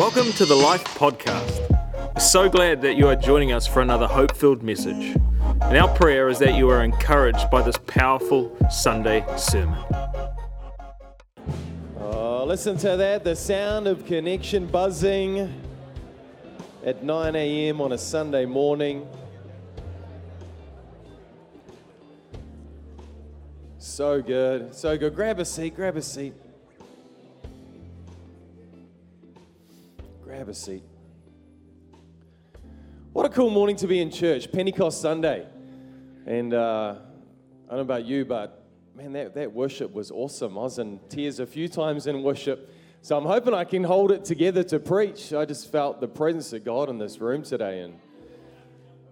Welcome to the Life Podcast. We're so glad that you are joining us for another hope-filled message. And our prayer is that you are encouraged by this powerful Sunday sermon. Oh, listen to that, the sound of connection buzzing at 9 a.m. on a Sunday morning. So good, so good. Grab a seat, grab a seat. Grab a seat. What a cool morning to be in church, Pentecost Sunday. And I don't know about you, but man, that worship was awesome. I was in tears a few times in worship. So I'm hoping I can hold it together to preach. I just felt the presence of God in this room today. And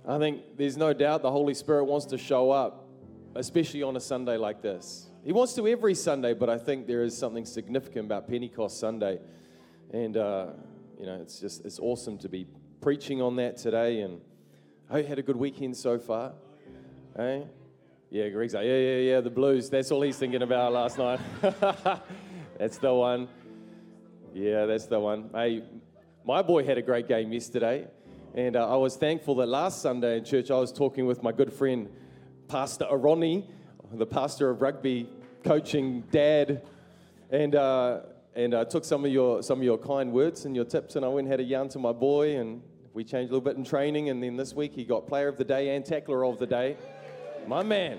I think there's no doubt the Holy Spirit wants to show up, especially on a Sunday like this. He wants to every Sunday, but I think there is something significant about Pentecost Sunday. And you know, it's awesome to be preaching on that today, and I hope you had a good weekend so far. Oh, yeah. Hey? Yeah, Greg's like, yeah, the Blues. That's all he's thinking about last night. That's the one. Yeah, that's the one. Hey, my boy had a great game yesterday, and I was thankful that last Sunday in church I was talking with my good friend, Pastor Aroni, the pastor of rugby coaching dad, and I took some of your kind words and your tips, and I went and had a yarn to my boy, and we changed a little bit in training, and then this week he got player of the day and tackler of the day. My man.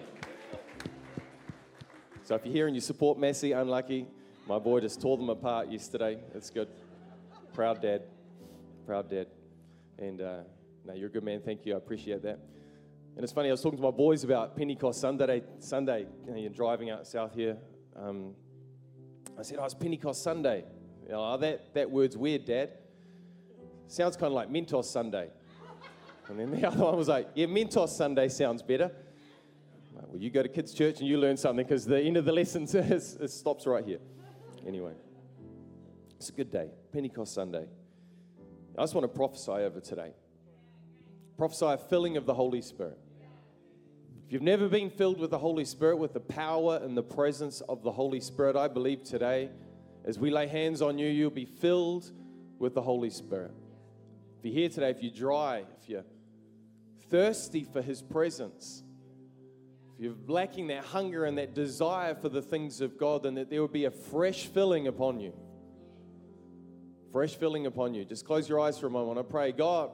So if you're here and you support Massey, unlucky. My boy just tore them apart yesterday. That's good. Proud dad. And no, you're a good man. Thank you. I appreciate that. And it's funny, I was talking to my boys about Pentecost Sunday, you know, you're driving out south here. I said, it's Pentecost Sunday. You know, that word's weird, Dad. Sounds kind of like Mentos Sunday. And then the other one was like, yeah, Mentos Sunday sounds better. Well, you go to kids' church and you learn something, because the end of the lesson it stops right here. Anyway, it's a good day, Pentecost Sunday. I just want to prophesy over today. Prophesy a filling of the Holy Spirit. If you've never been filled with the Holy Spirit, with the power and the presence of the Holy Spirit, I believe today, as we lay hands on you, you'll be filled with the Holy Spirit. If you're here today, if you're dry, if you're thirsty for His presence, if you're lacking that hunger and that desire for the things of God, then that there would be a fresh filling upon you. Fresh filling upon you. Just close your eyes for a moment. I pray, God,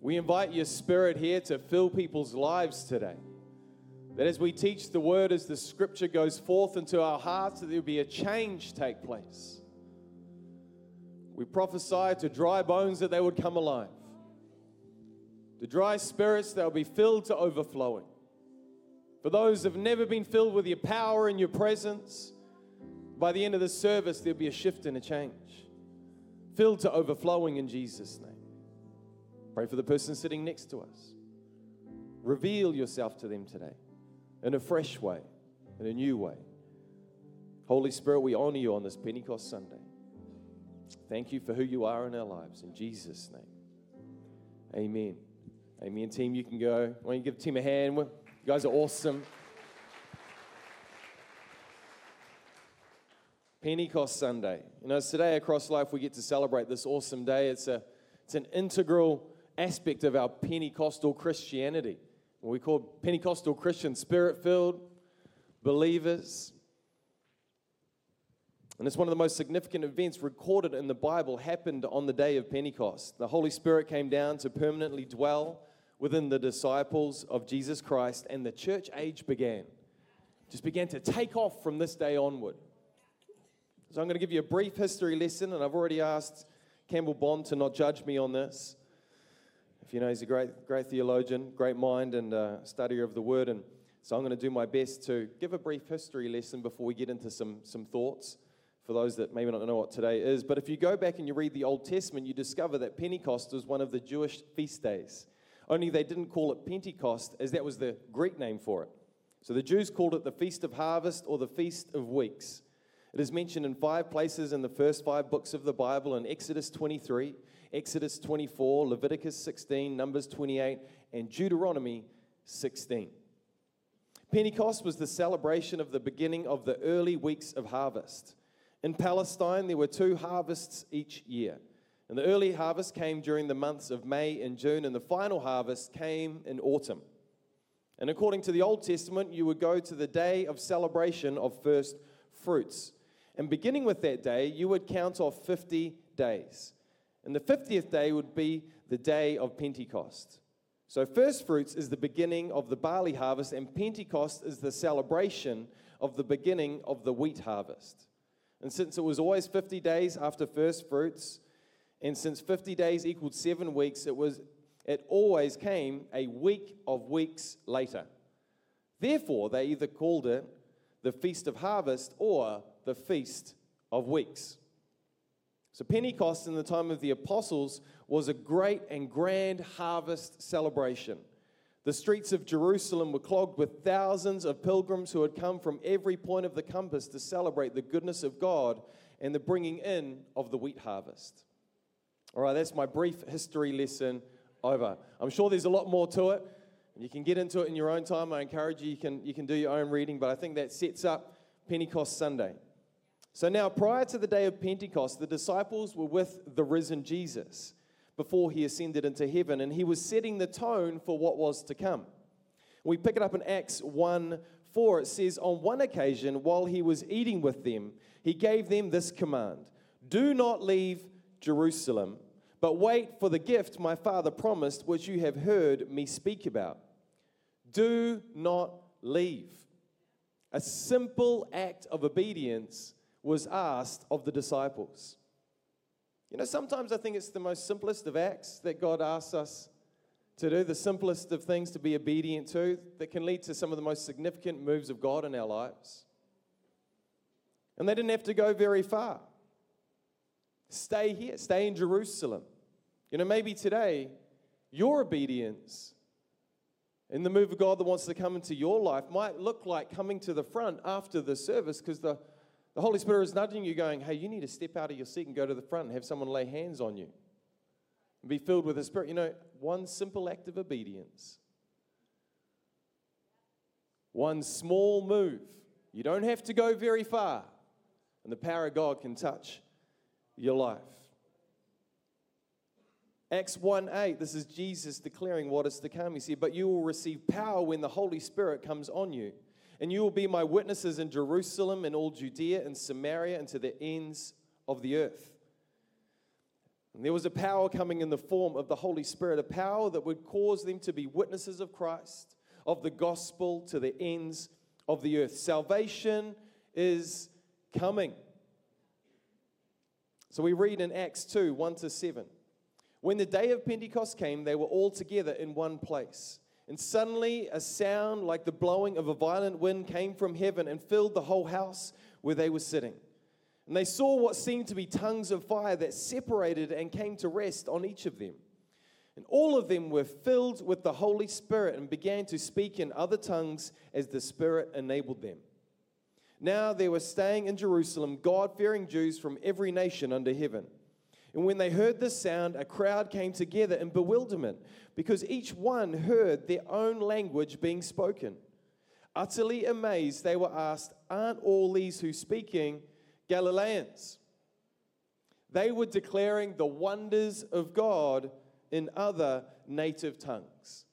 we invite your Spirit here to fill people's lives today. That as we teach the Word, as the Scripture goes forth into our hearts, that there will be a change take place. We prophesy to dry bones that they would come alive. To dry spirits that will be filled to overflowing. For those who have never been filled with your power and your presence, by the end of the service there will be a shift and a change. Filled to overflowing in Jesus' name. Pray for the person sitting next to us. Reveal yourself to them today in a fresh way, in a new way. Holy Spirit, we honor you on this Pentecost Sunday. Thank you for who you are in our lives. In Jesus' name, amen. Amen, team. You can go. Why don't you give the team a hand? You guys are awesome. Pentecost Sunday. You know, today across life we get to celebrate this awesome day. It's an integral aspect of our Pentecostal Christianity. We call Pentecostal Christians spirit-filled believers. And it's one of the most significant events recorded in the Bible, happened on the day of Pentecost. The Holy Spirit came down to permanently dwell within the disciples of Jesus Christ, and the church age began. Just began to take off from this day onward. So I'm going to give you a brief history lesson, and I've already asked Campbell Bond to not judge me on this. If you know, he's a great theologian, great mind, and studier of the Word. And so I'm going to do my best to give a brief history lesson before we get into some thoughts for those that maybe not know what today is. But if you go back and you read the Old Testament, you discover that Pentecost was one of the Jewish feast days. Only they didn't call it Pentecost, as that was the Greek name for it. So the Jews called it the Feast of Harvest or the Feast of Weeks. It is mentioned in 5 places in the first 5 books of the Bible, in Exodus 23, Exodus 24, Leviticus 16, Numbers 28, and Deuteronomy 16. Pentecost was the celebration of the beginning of the early weeks of harvest. In Palestine, there were 2 harvests each year. And the early harvest came during the months of May and June, and the final harvest came in autumn. And according to the Old Testament, you would go to the day of celebration of first fruits. And beginning with that day, you would count off 50 days. And the 50th day would be the day of Pentecost. So first fruits is the beginning of the barley harvest, and Pentecost is the celebration of the beginning of the wheat harvest. And since it was always 50 days after first fruits, and since 50 days equaled 7 weeks, it always came a week of weeks later. Therefore, they either called it the Feast of Harvest or the Feast of Weeks. So Pentecost in the time of the apostles was a great and grand harvest celebration. The streets of Jerusalem were clogged with thousands of pilgrims who had come from every point of the compass to celebrate the goodness of God and the bringing in of the wheat harvest. All right, that's my brief history lesson over. I'm sure there's a lot more to it, and you can get into it in your own time. I encourage you, you can do your own reading, but I think that sets up Pentecost Sunday. So now, prior to the day of Pentecost, the disciples were with the risen Jesus before he ascended into heaven, and he was setting the tone for what was to come. We pick it up in Acts 1:4. It says, "On one occasion, while he was eating with them, he gave them this command, 'Do not leave Jerusalem, but wait for the gift my Father promised, which you have heard me speak about.'" Do not leave. A simple act of obedience was asked of the disciples. You know, sometimes I think it's the most simplest of acts that God asks us to do, the simplest of things to be obedient to, that can lead to some of the most significant moves of God in our lives. And they didn't have to go very far. Stay here. Stay in Jerusalem. You know, maybe today, your obedience in the move of God that wants to come into your life might look like coming to the front after the service because the Holy Spirit is nudging you going, hey, you need to step out of your seat and go to the front and have someone lay hands on you and be filled with the Spirit. You know, one simple act of obedience, one small move. You don't have to go very far, and the power of God can touch your life. Acts 1:8, this is Jesus declaring what is to come. He said, "But you will receive power when the Holy Spirit comes on you, and you will be my witnesses in Jerusalem and all Judea and Samaria and to the ends of the earth." And there was a power coming in the form of the Holy Spirit, a power that would cause them to be witnesses of Christ, of the gospel to the ends of the earth. Salvation is coming. So we read in Acts 2:1-7. "When the day of Pentecost came, they were all together in one place. And suddenly a sound like the blowing of a violent wind came from heaven and filled the whole house where they were sitting. And they saw what seemed to be tongues of fire that separated and came to rest on each of them. And all of them were filled with the Holy Spirit and began to speak in other tongues as the Spirit enabled them. Now there were staying in Jerusalem God-fearing Jews from every nation under heaven. And when they heard this sound, a crowd came together in bewilderment, because each one heard their own language being spoken. Utterly amazed, they were asked, 'Aren't all these who speaking Galileans?' They were declaring the wonders of God in other native tongues."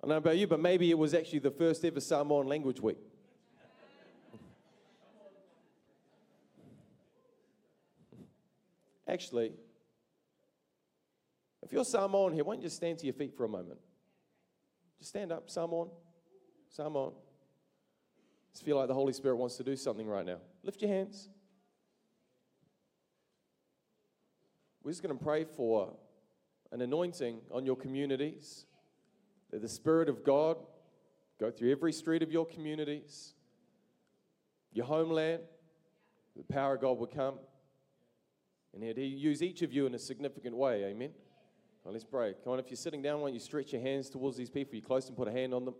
I don't know about you, but maybe it was actually the first ever Samoan language week. Actually, if you're Samoan here, why don't you stand to your feet for a moment? Just stand up, Samoan. Just feel like the Holy Spirit wants to do something right now. Lift your hands. We're just going to pray for an anointing on your communities, that the Spirit of God go through every street of your communities, your homeland, the power of God will come. And he'd use each of you in a significant way, amen? Well, let's pray. Come on, if you're sitting down, why don't you stretch your hands towards these people? You're close and put a hand on them.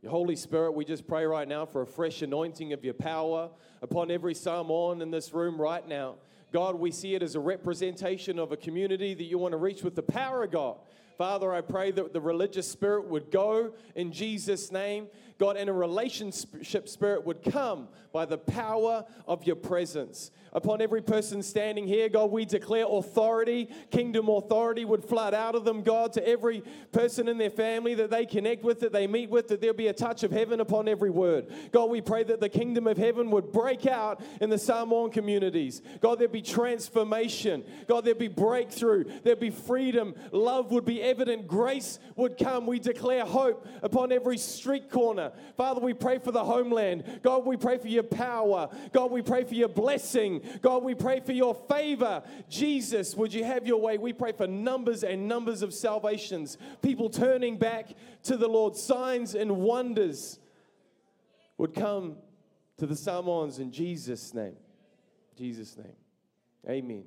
Your Holy Spirit, we just pray right now for a fresh anointing of your power upon every Samoan in this room right now. God, we see it as a representation of a community that you want to reach with the power of God. Father, I pray that the religious spirit would go in Jesus' name, God, and a relationship spirit would come by the power of your presence. Upon every person standing here, God, we declare authority, kingdom authority would flood out of them, God, to every person in their family that they connect with, that they meet with, that there'll be a touch of heaven upon every word. God, we pray that the kingdom of heaven would break out in the Samoan communities. God, there'd be transformation. God, there'd be breakthrough. There'd be freedom. Love would be evident. Grace would come. We declare hope upon every street corner. Father, we pray for the homeland. God, we pray for your power. God, we pray for your blessing. God, we pray for your favor. Jesus, would you have your way? We pray for numbers and numbers of salvations, people turning back to the Lord. Signs and wonders would come to the Samoans in Jesus' name. Jesus' name. Amen.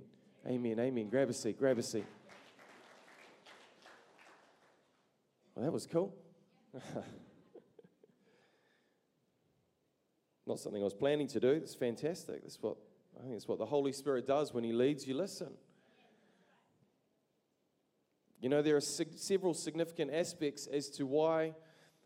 Amen. Amen. Grab a seat. Grab a seat. Well, that was cool. Not something I was planning to do. It's fantastic. That's what I think. It's what the Holy Spirit does when He leads. You listen. You know, there are several significant aspects as to why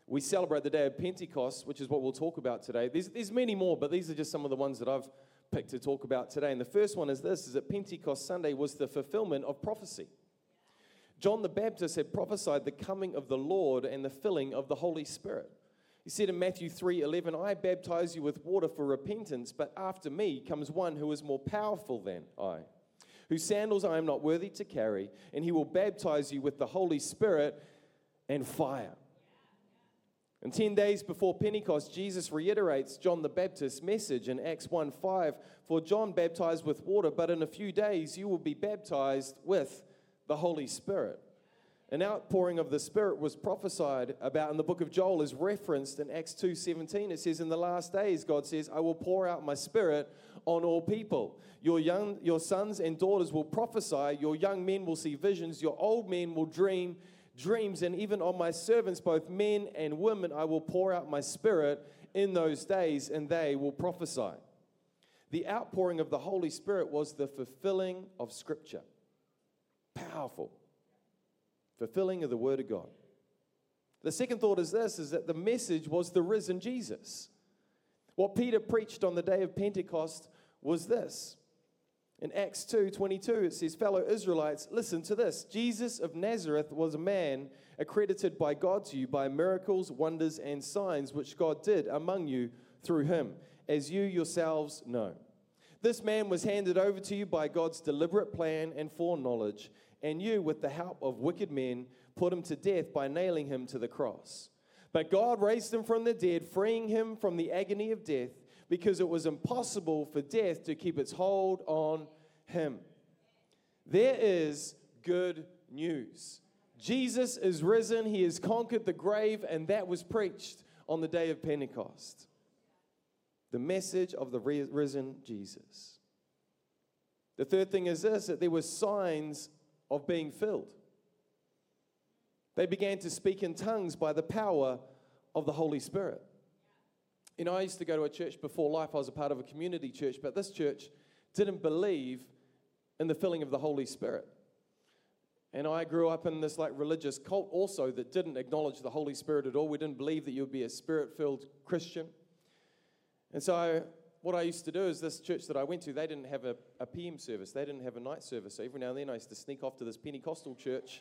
we celebrate the day of Pentecost, which is what we'll talk about today. There's many more, but these are just some of the ones that I've picked to talk about today. And the first one is this, is that Pentecost Sunday was the fulfillment of prophecy. John the Baptist had prophesied the coming of the Lord and the filling of the Holy Spirit. He said in Matthew 3:11, I baptize you with water for repentance, but after me comes one who is more powerful than I, whose sandals I am not worthy to carry, and he will baptize you with the Holy Spirit and fire. And 10 days before Pentecost, Jesus reiterates John the Baptist's message in Acts 1:5, for John baptized with water, but in a few days you will be baptized with the Holy Spirit. An outpouring of the Spirit was prophesied about in the book of Joel, is referenced in Acts 2:17. It says, in the last days, God says, I will pour out my Spirit on all people. Your sons and daughters will prophesy, your young men will see visions, your old men will dream dreams, and even on my servants, both men and women, I will pour out my Spirit in those days, and they will prophesy. The outpouring of the Holy Spirit was the fulfilling of Scripture. Powerful. Fulfilling of the Word of God. The second thought is this, is that the message was the risen Jesus. What Peter preached on the day of Pentecost was this. In Acts 2:22, it says, fellow Israelites, listen to this. Jesus of Nazareth was a man accredited by God to you by miracles, wonders, and signs which God did among you through him, as you yourselves know. This man was handed over to you by God's deliberate plan and foreknowledge, and you, with the help of wicked men, put him to death by nailing him to the cross. But God raised him from the dead, freeing him from the agony of death, because it was impossible for death to keep its hold on him. There is good news. Jesus is risen. He has conquered the grave, and that was preached on the day of Pentecost. The message of the risen Jesus. The third thing is this, that there were signs of being filled. They began to speak in tongues by the power of the Holy Spirit. You know, I used to go to a church before life. I was a part of a community church, but this church didn't believe in the filling of the Holy Spirit. And I grew up in this like religious cult also that didn't acknowledge the Holy Spirit at all. We didn't believe that you would be a Spirit-filled Christian. And so what I used to do is this church that I went to, they didn't have a PM service. They didn't have a night service. So every now and then I used to sneak off to this Pentecostal church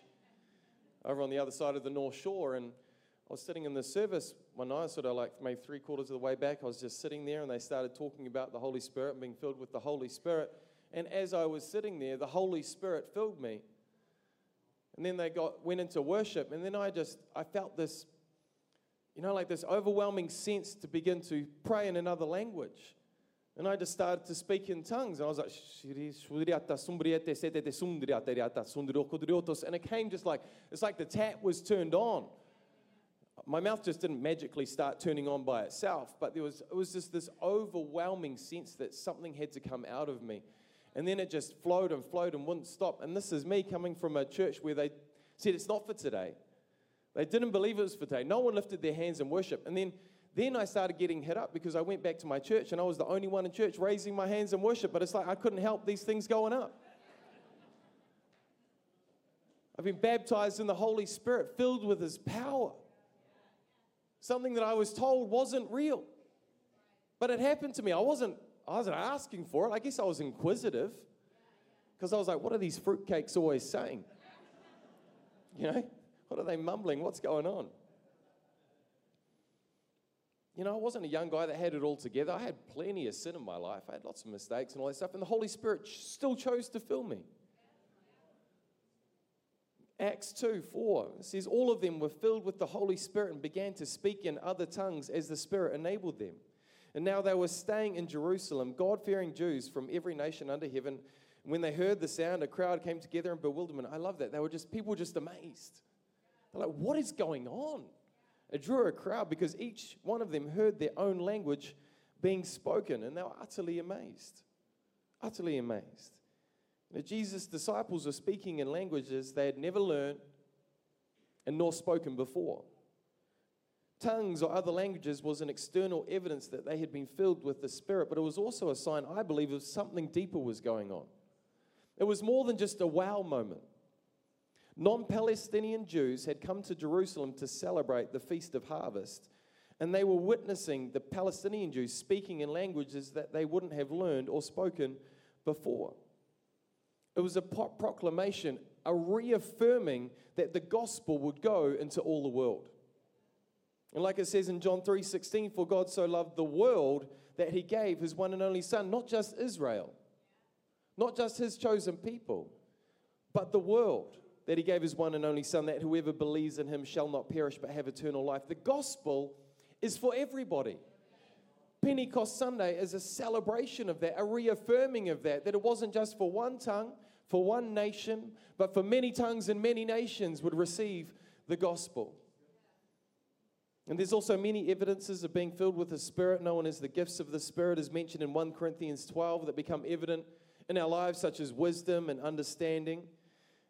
over on the other side of the North Shore, and I was sitting in the service one night, sort of like maybe three-quarters of the way back. I was just sitting there, and they started talking about the Holy Spirit and being filled with the Holy Spirit. And as I was sitting there, the Holy Spirit filled me. And then they went into worship, and then I felt this, you know, like this overwhelming sense to begin to pray in another language. And I just started to speak in tongues. And I was like, and it came just like, it's like the tap was turned on. My mouth just didn't magically start turning on by itself, but it was just this overwhelming sense that something had to come out of me. And then it just flowed and flowed and wouldn't stop. And this is me coming from a church where they said it's not for today. They didn't believe it was for today. No one lifted their hands in worship. And then I started getting hit up because I went back to my church and I was the only one in church raising my hands in worship, but it's like I couldn't help these things going up. I've been baptized in the Holy Spirit, filled with His power. Something that I was told wasn't real. But it happened to me. I wasn't asking for it. I guess I was inquisitive. Because I was like, what are these fruitcakes always saying? You know? What are they mumbling? What's going on? You know, I wasn't a young guy that had it all together. I had plenty of sin in my life. I had lots of mistakes and all that stuff. And the Holy Spirit still chose to fill me. Acts 2:4 says, all of them were filled with the Holy Spirit and began to speak in other tongues as the Spirit enabled them. And now they were staying in Jerusalem, God-fearing Jews from every nation under heaven. And when they heard the sound, a crowd came together in bewilderment. I love that. They were just, people were just amazed. They're like, what is going on? It drew a crowd because each one of them heard their own language being spoken, and they were utterly amazed. Utterly amazed. Now, Jesus' disciples were speaking in languages they had never learned and nor spoken before. Tongues or other languages was an external evidence that they had been filled with the Spirit, but it was also a sign, I believe, of something deeper was going on. It was more than just a wow moment. Non-Palestinian Jews had come to Jerusalem to celebrate the Feast of Harvest, and they were witnessing the Palestinian Jews speaking in languages that they wouldn't have learned or spoken before. It was a proclamation, a reaffirming that the gospel would go into all the world. And like it says in John 3:16, for God so loved the world that He gave His one and only Son, not just Israel, not just His chosen people, but the world. That He gave His one and only Son, that whoever believes in Him shall not perish but have eternal life. The gospel is for everybody. Pentecost Sunday is a celebration of that, a reaffirming of that it wasn't just for one tongue, for one nation, but for many tongues and many nations would receive the gospel. And there's also many evidences of being filled with the Spirit, known as the gifts of the Spirit, as mentioned in 1 Corinthians 12, that become evident in our lives, such as wisdom and understanding.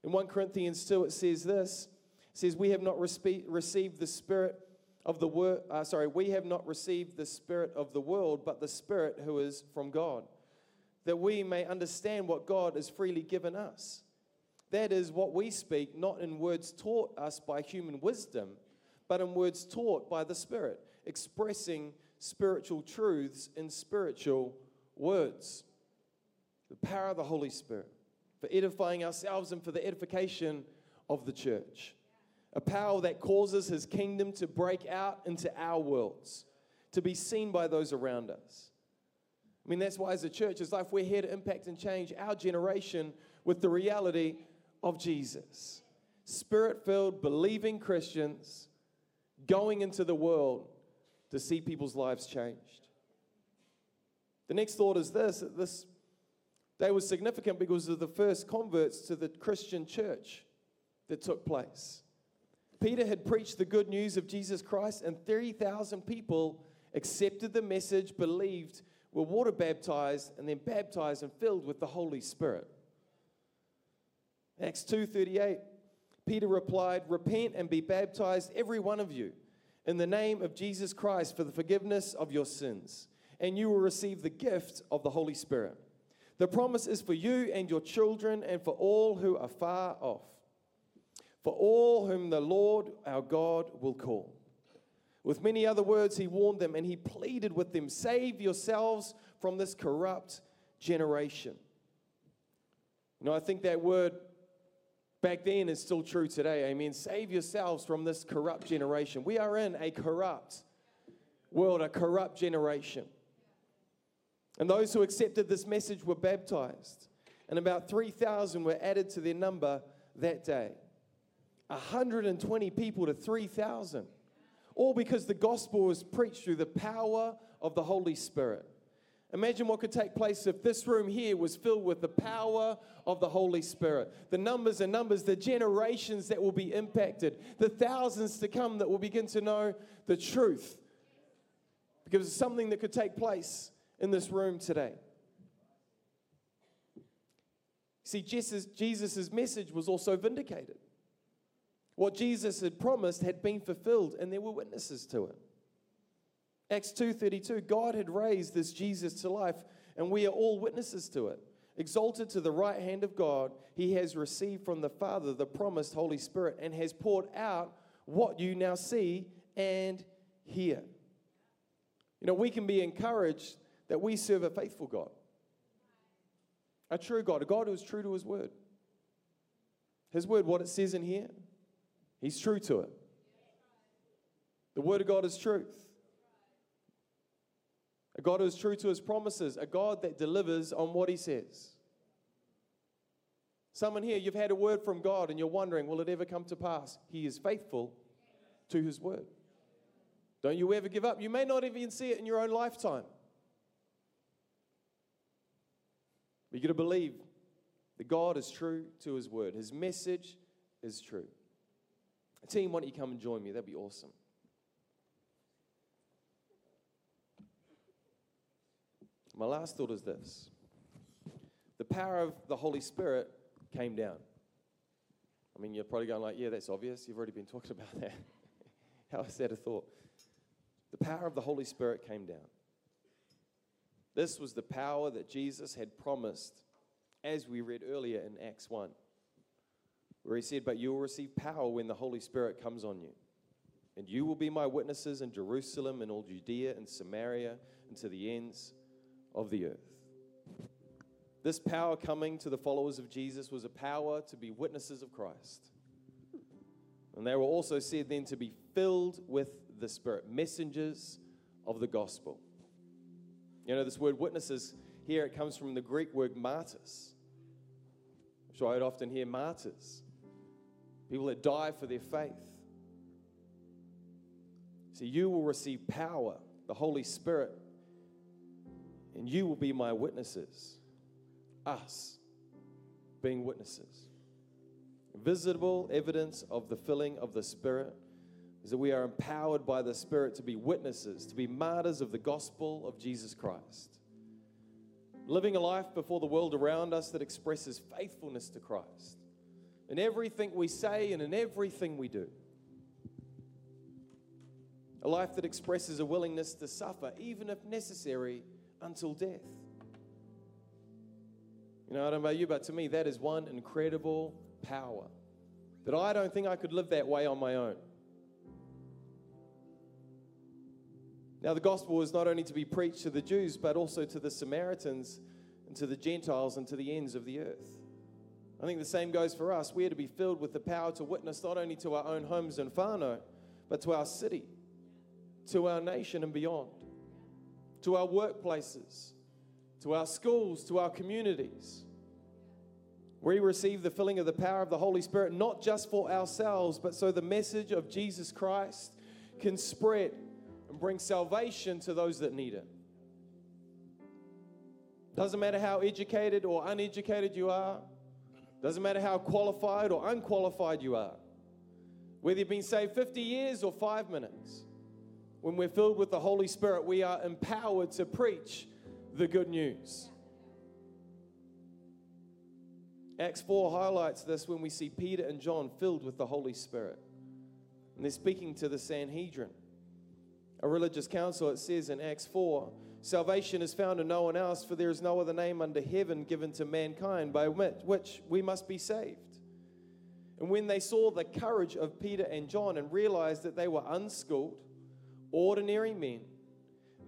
In 1 Corinthians 2, it says this. It says, we have not received the spirit of the world, but the Spirit who is from God, that we may understand what God has freely given us. That is what we speak, not in words taught us by human wisdom, but in words taught by the Spirit, expressing spiritual truths in spiritual words. The power of the Holy Spirit. For edifying ourselves and for the edification of the church. A power that causes His kingdom to break out into our worlds, to be seen by those around us. I mean, that's why as a church, as life, we're here to impact and change our generation with the reality of Jesus. Spirit-filled, believing Christians going into the world to see people's lives changed. The next thought is this. They were significant because of the first converts to the Christian church that took place. Peter had preached the good news of Jesus Christ, and 30,000 people accepted the message, believed, were water baptized, and then baptized and filled with the Holy Spirit. Acts 2:38, Peter replied, repent and be baptized, every one of you, in the name of Jesus Christ for the forgiveness of your sins, and you will receive the gift of the Holy Spirit. The promise is for you and your children and for all who are far off, for all whom the Lord our God will call. With many other words he warned them, and he pleaded with them, save yourselves from this corrupt generation. You know, I think that word back then is still true today, amen. Save yourselves from this corrupt generation. We are in a corrupt world, a corrupt generation. And those who accepted this message were baptized. And about 3,000 were added to their number that day. 120 people to 3,000. All because the gospel was preached through the power of the Holy Spirit. Imagine what could take place if this room here was filled with the power of the Holy Spirit. The numbers and numbers, the generations that will be impacted. The thousands to come that will begin to know the truth. Because it's something that could take place in this room today. See, Jesus' message was also vindicated. What Jesus had promised had been fulfilled, and there were witnesses to it. Acts 2:32, God had raised this Jesus to life, and we are all witnesses to it. exalted to the right hand of God, he has received from the Father the promised Holy Spirit and has poured out what you now see and hear. You know, we can be encouraged that we serve a faithful God, a true God, a God who is true to his word. His word, what it says in here, he's true to it. The word of God is truth. A God who is true to his promises, a God that delivers on what he says. Someone here, you've had a word from God and you're wondering, will it ever come to pass? He is faithful to his word. Don't you ever give up. You may not even see it in your own lifetime. But you've got to believe that God is true to his word. His message is true. Team, why don't you come and join me? That'd be awesome. My last thought is this. The power of the Holy Spirit came down. I mean, you're probably going like, yeah, that's obvious. You've already been talking about that. How is that a thought? The power of the Holy Spirit came down. This was the power that Jesus had promised, as we read earlier in Acts 1, where he said, but you will receive power when the Holy Spirit comes on you. And you will be my witnesses in Jerusalem and all Judea and Samaria and to the ends of the earth. This power coming to the followers of Jesus was a power to be witnesses of Christ. And they were also said then to be filled with the Spirit, messengers of the gospel. You know, this word witnesses here, it comes from the Greek word martyrs. I'm sure I'd often hear martyrs, people that die for their faith. So you will receive power, the Holy Spirit, and you will be my witnesses, us being witnesses. Visible evidence of the filling of the Spirit is that we are empowered by the Spirit to be witnesses, to be martyrs of the gospel of Jesus Christ. Living a life before the world around us that expresses faithfulness to Christ in everything we say and in everything we do. A life that expresses a willingness to suffer, even if necessary, until death. You know, I don't know about you, but to me, that is one incredible power that I don't think I could live that way on my own. Now, the gospel was not only to be preached to the Jews, but also to the Samaritans and to the Gentiles and to the ends of the earth. I think the same goes for us. We are to be filled with the power to witness not only to our own homes in whānau, but to our city, to our nation and beyond, to our workplaces, to our schools, to our communities. We receive the filling of the power of the Holy Spirit, not just for ourselves, but so the message of Jesus Christ can spread and bring salvation to those that need it. Doesn't matter how educated or uneducated you are. Doesn't matter how qualified or unqualified you are. Whether you've been saved 50 years or 5 minutes. When we're filled with the Holy Spirit, we are empowered to preach the good news. Acts 4 highlights this when we see Peter and John filled with the Holy Spirit. And they're speaking to the Sanhedrin, a religious council. It says in Acts 4, salvation is found in no one else, for there is no other name under heaven given to mankind by which we must be saved. And when they saw the courage of Peter and John and realized that they were unschooled, ordinary men,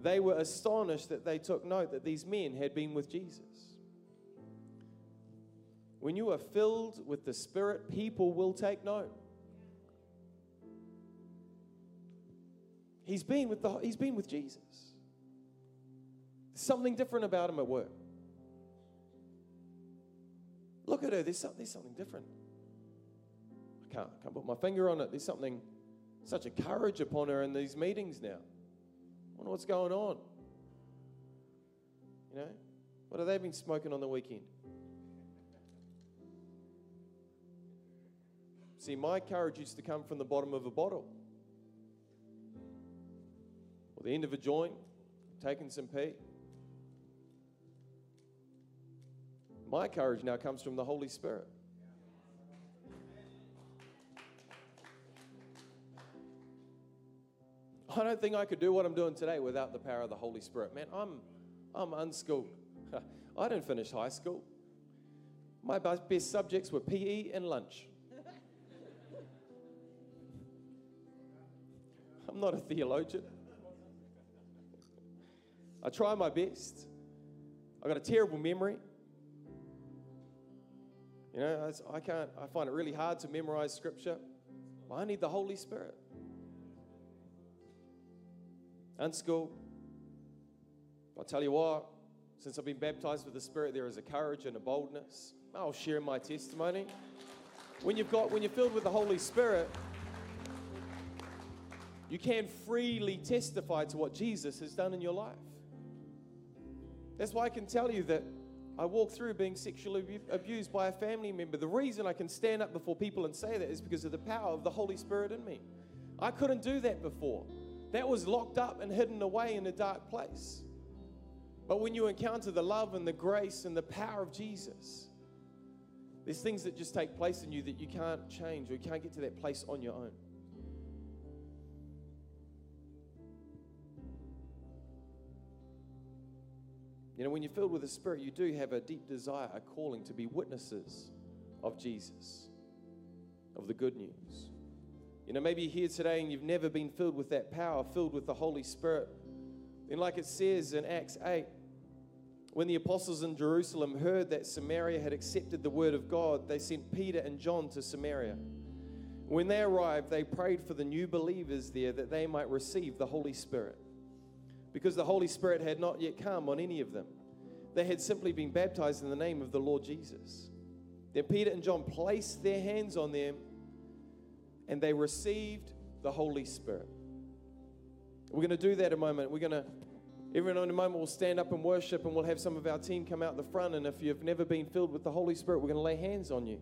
they were astonished that they took note that these men had been with Jesus. When you are filled with the Spirit, people will take note. He's been with Jesus. There's something different about him at work. Look at her. There's something different. I can't put my finger on it. There's something. Such a courage upon her in these meetings now. I wonder what's going on. You know, what have they been smoking on the weekend? See, my courage used to come from the bottom of a bottle, or the end of a joint, taking some pee. My courage now comes from the Holy Spirit. I don't think I could do what I'm doing today without the power of the Holy Spirit. Man, I'm unschooled. I didn't finish high school. My best subjects were PE and lunch. I'm not a theologian. I try my best. I got a terrible memory. You know, I find it really hard to memorize scripture. Well, I need the Holy Spirit. In school, I'll tell you what, since I've been baptized with the Spirit, there is a courage and a boldness. I'll share my testimony. When you're filled with the Holy Spirit, you can freely testify to what Jesus has done in your life. That's why I can tell you that I walked through being sexually abused by a family member. The reason I can stand up before people and say that is because of the power of the Holy Spirit in me. I couldn't do that before. That was locked up and hidden away in a dark place. But when you encounter the love and the grace and the power of Jesus, there's things that just take place in you that you can't change, or you can't get to that place on your own. You know, when you're filled with the Spirit, you do have a deep desire, a calling to be witnesses of Jesus, of the good news. You know, maybe you're here today and you've never been filled with that power, filled with the Holy Spirit. And like it says in Acts 8, when the apostles in Jerusalem heard that Samaria had accepted the word of God, they sent Peter and John to Samaria. When they arrived, they prayed for the new believers there that they might receive the Holy Spirit, because the Holy Spirit had not yet come on any of them. They had simply been baptized in the name of the Lord Jesus. Then Peter and John placed their hands on them, and they received the Holy Spirit. We're going to do that in a moment. Everyone in a moment, we'll stand up and worship, and we'll have some of our team come out the front, and if you've never been filled with the Holy Spirit, we're going to lay hands on you.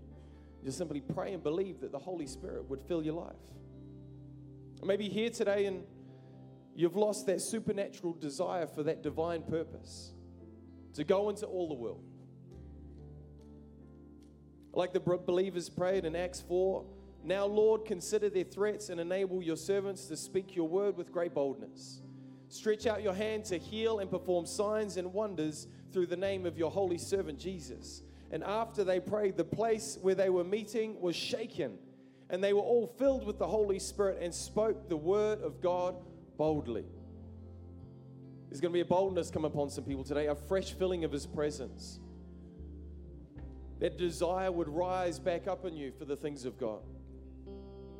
Just simply pray and believe that the Holy Spirit would fill your life. Maybe you're here today, and you've lost that supernatural desire for that divine purpose to go into all the world. Like the believers prayed in Acts 4, now, Lord, consider their threats and enable your servants to speak your word with great boldness. Stretch out your hand to heal and perform signs and wonders through the name of your holy servant Jesus. And after they prayed, the place where they were meeting was shaken, and they were all filled with the Holy Spirit and spoke the word of God boldly. There's going to be a boldness come upon some people today, a fresh filling of his presence. That desire would rise back up in you for the things of God.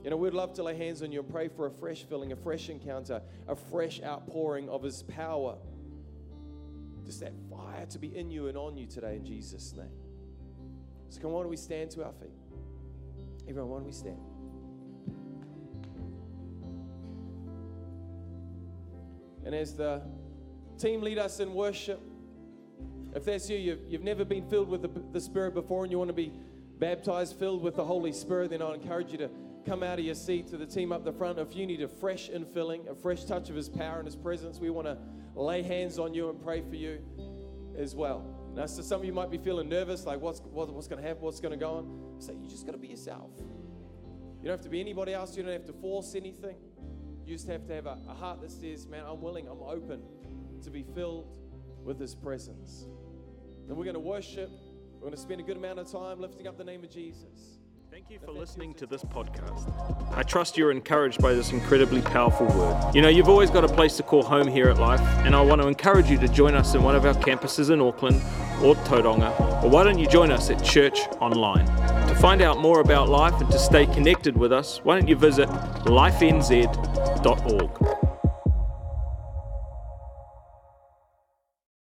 You know, we'd love to lay hands on you and pray for a fresh filling, a fresh encounter, a fresh outpouring of his power. Just that fire to be in you and on you today in Jesus' name. So come on, why don't we stand to our feet? Everyone, why don't we stand? And as the team lead us in worship, if that's you, you've never been filled with the Spirit before and you want to be baptized, filled with the Holy Spirit, then I'll encourage you to come out of your seat to the team up the front. If you need a fresh infilling, a fresh touch of his power and his presence, we want to lay hands on you and pray for you as well. Now, so some of you might be feeling nervous, like what's going to happen, what's going to go on. So you just got to be yourself. You don't have to be anybody else. You don't have to force anything. You just have to have a heart that says, man, I'm willing, I'm open to be filled with his presence. And we're going to worship. We're going to spend a good amount of time lifting up the name of Jesus. Thank you for listening to this podcast. I trust you're encouraged by this incredibly powerful word. You know, you've always got a place to call home here at Life, and I want to encourage you to join us in one of our campuses in Auckland or Tauranga, or why don't you join us at Church Online? To find out more about Life and to stay connected with us, why don't you visit lifenz.org.